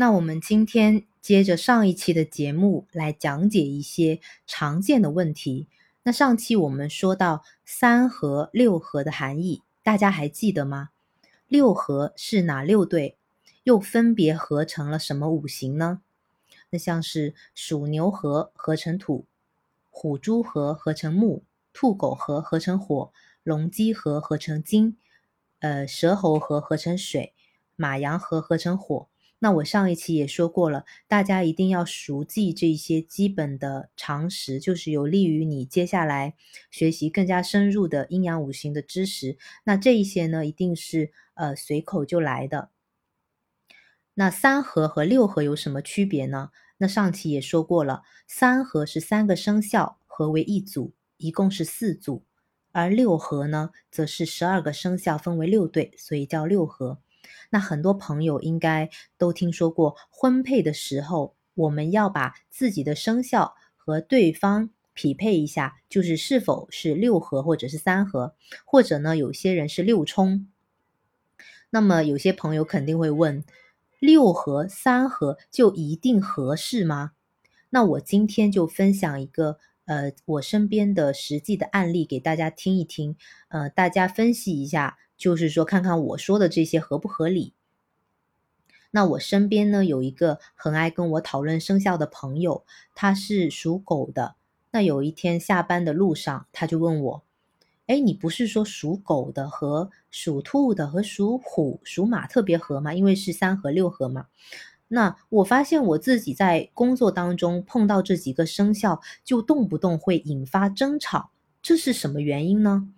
那我们今天接着上一期的节目来讲解一些常见的问题。那上期我们说到三合六合的含义，大家还记得吗？六合是哪六对，又分别合成了什么五行呢？那像是鼠牛合合成土，虎猪合合成木，兔狗合合成火，龙鸡合合成金，蛇猴合合成水，马羊合合成火。那我上一期也说过了，大家一定要熟记这些基本的常识，就是有利于你接下来学习更加深入的阴阳五行的知识。那这一些呢，一定是随口就来的。那三合和六合有什么区别呢？那上期也说过了，三合是三个生肖合为一组，一共是四组，而六合呢，则是12个生肖分为六对，所以叫六合。那很多朋友应该都听说过，婚配的时候我们要把自己的生肖和对方匹配一下，就是是否是六合或者是三合，或者呢有些人是六冲。那么有些朋友肯定会问，六合三合就一定合适吗？那我今天就分享一个我身边的实际的案例给大家听一听，大家分析一下，就是说看看我说的这些合不合理。那我身边呢有一个很爱跟我讨论生肖的朋友，他是属狗的。那有一天下班的路上，他就问我，你不是说属狗的和属兔的和属虎属马特别合吗？因为是三合六合嘛。那我发现我自己在工作当中碰到这几个生肖就动不动会引发争吵，这是什么原因呢？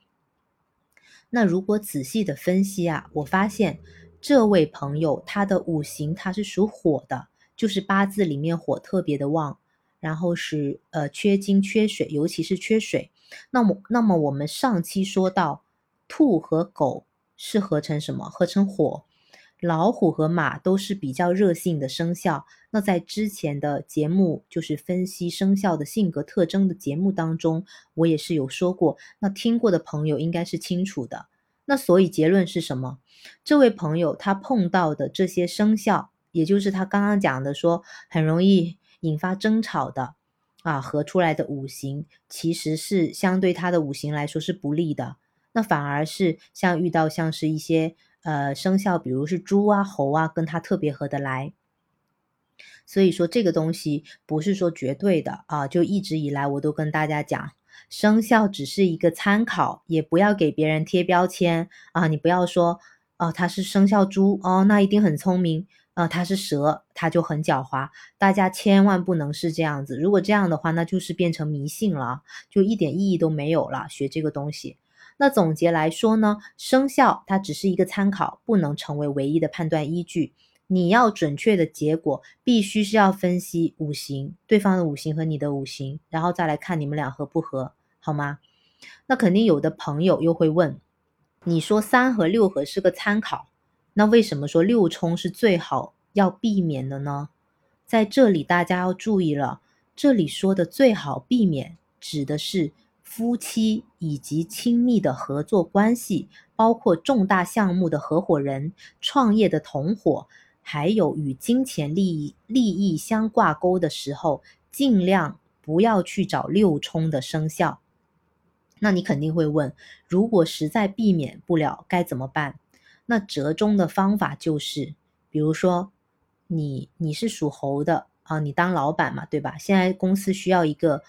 那如果仔细的分析啊，我发现这位朋友他的五行他是属火的，就是八字里面火特别的旺，然后是缺金缺水，尤其是缺水。那么我们上期说到兔和狗是合成什么？合成火。老虎和马都是比较热性的生肖。那在之前的节目，就是分析生肖的性格特征的节目当中，我也是有说过，那听过的朋友应该是清楚的。那所以结论是什么？这位朋友他碰到的这些生肖，也就是他刚刚讲的说很容易引发争吵的合出来的五行，其实是相对他的五行来说是不利的。那反而是像遇到像是一些生肖，比如是猪啊猴啊，跟他特别合得来。所以说这个东西不是说绝对的就一直以来我都跟大家讲，生肖只是一个参考，也不要给别人贴标签你不要说他是生肖猪那一定很聪明他是蛇他就很狡猾，大家千万不能是这样子。如果这样的话，那就是变成迷信了，就一点意义都没有了，学这个东西。那总结来说呢，生肖它只是一个参考，不能成为唯一的判断依据。你要准确的结果必须是要分析五行，对方的五行和你的五行，然后再来看你们俩合不合，好吗？那肯定有的朋友又会问，你说三合六合是个参考，那为什么说六冲是最好要避免的呢？在这里大家要注意了，这里说的最好避免指的是夫妻以及亲密的合作关系，包括重大项目的合伙人、创业的同伙，还有与金钱利益相挂钩的时候，尽量不要去找六冲的生肖。那你肯定会问，如果实在避免不了该怎么办？那折中的方法就是，比如说你是属猴的你当老板嘛，对吧？现在公司需要一个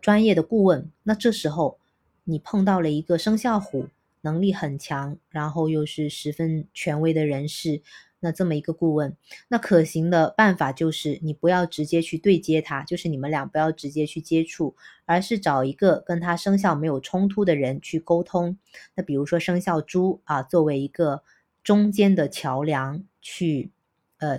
专业的顾问，那这时候你碰到了一个生肖虎，能力很强，然后又是十分权威的人士，那这么一个顾问，那可行的办法就是你不要直接去对接他，就是你们俩不要直接去接触，而是找一个跟他生肖没有冲突的人去沟通。那比如说生肖猪作为一个中间的桥梁去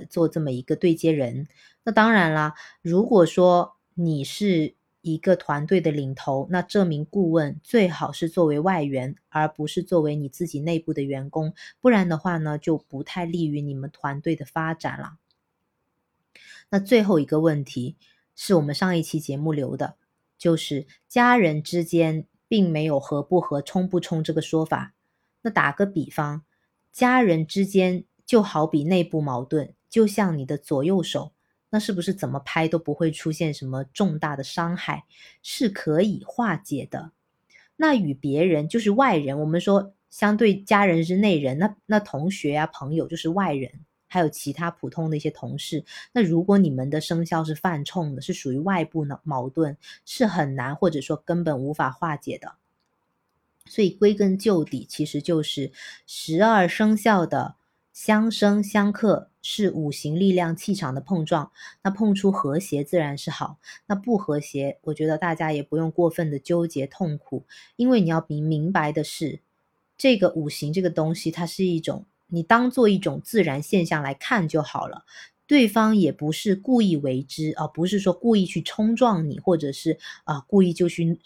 做这么一个对接人。那当然啦，如果说你是一个团队的领头，那这名顾问最好是作为外援，而不是作为你自己内部的员工，不然的话呢，就不太利于你们团队的发展了。那最后一个问题是我们上一期节目留的，就是家人之间并没有合不合、冲不冲这个说法。那打个比方，家人之间就好比内部矛盾，就像你的左右手，那是不是怎么拍都不会出现什么重大的伤害，是可以化解的。那与别人就是外人，我们说相对家人是内人，那同学啊朋友就是外人，还有其他普通的一些同事，那如果你们的生肖是犯冲的，是属于外部的矛盾，是很难或者说根本无法化解的。所以归根究底其实就是12生肖的相生相克是五行力量气场的碰撞，那碰出和谐自然是好，那不和谐我觉得大家也不用过分的纠结痛苦，因为你要明白的是这个五行这个东西它是一种你当做一种自然现象来看就好了，对方也不是故意为之啊，不是说故意去冲撞你，或者是故意就去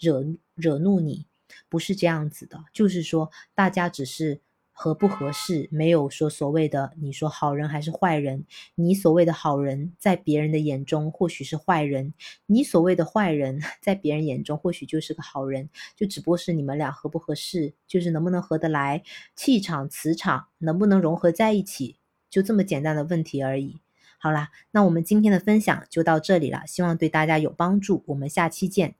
惹怒你，不是这样子的，就是说大家只是合不合适，没有说所谓的你说好人还是坏人，你所谓的好人在别人的眼中或许是坏人，你所谓的坏人在别人眼中或许就是个好人，就只不过是你们俩合不合适，就是能不能合得来，气场磁场能不能融合在一起，就这么简单的问题而已。好啦，那我们今天的分享就到这里了，希望对大家有帮助，我们下期见。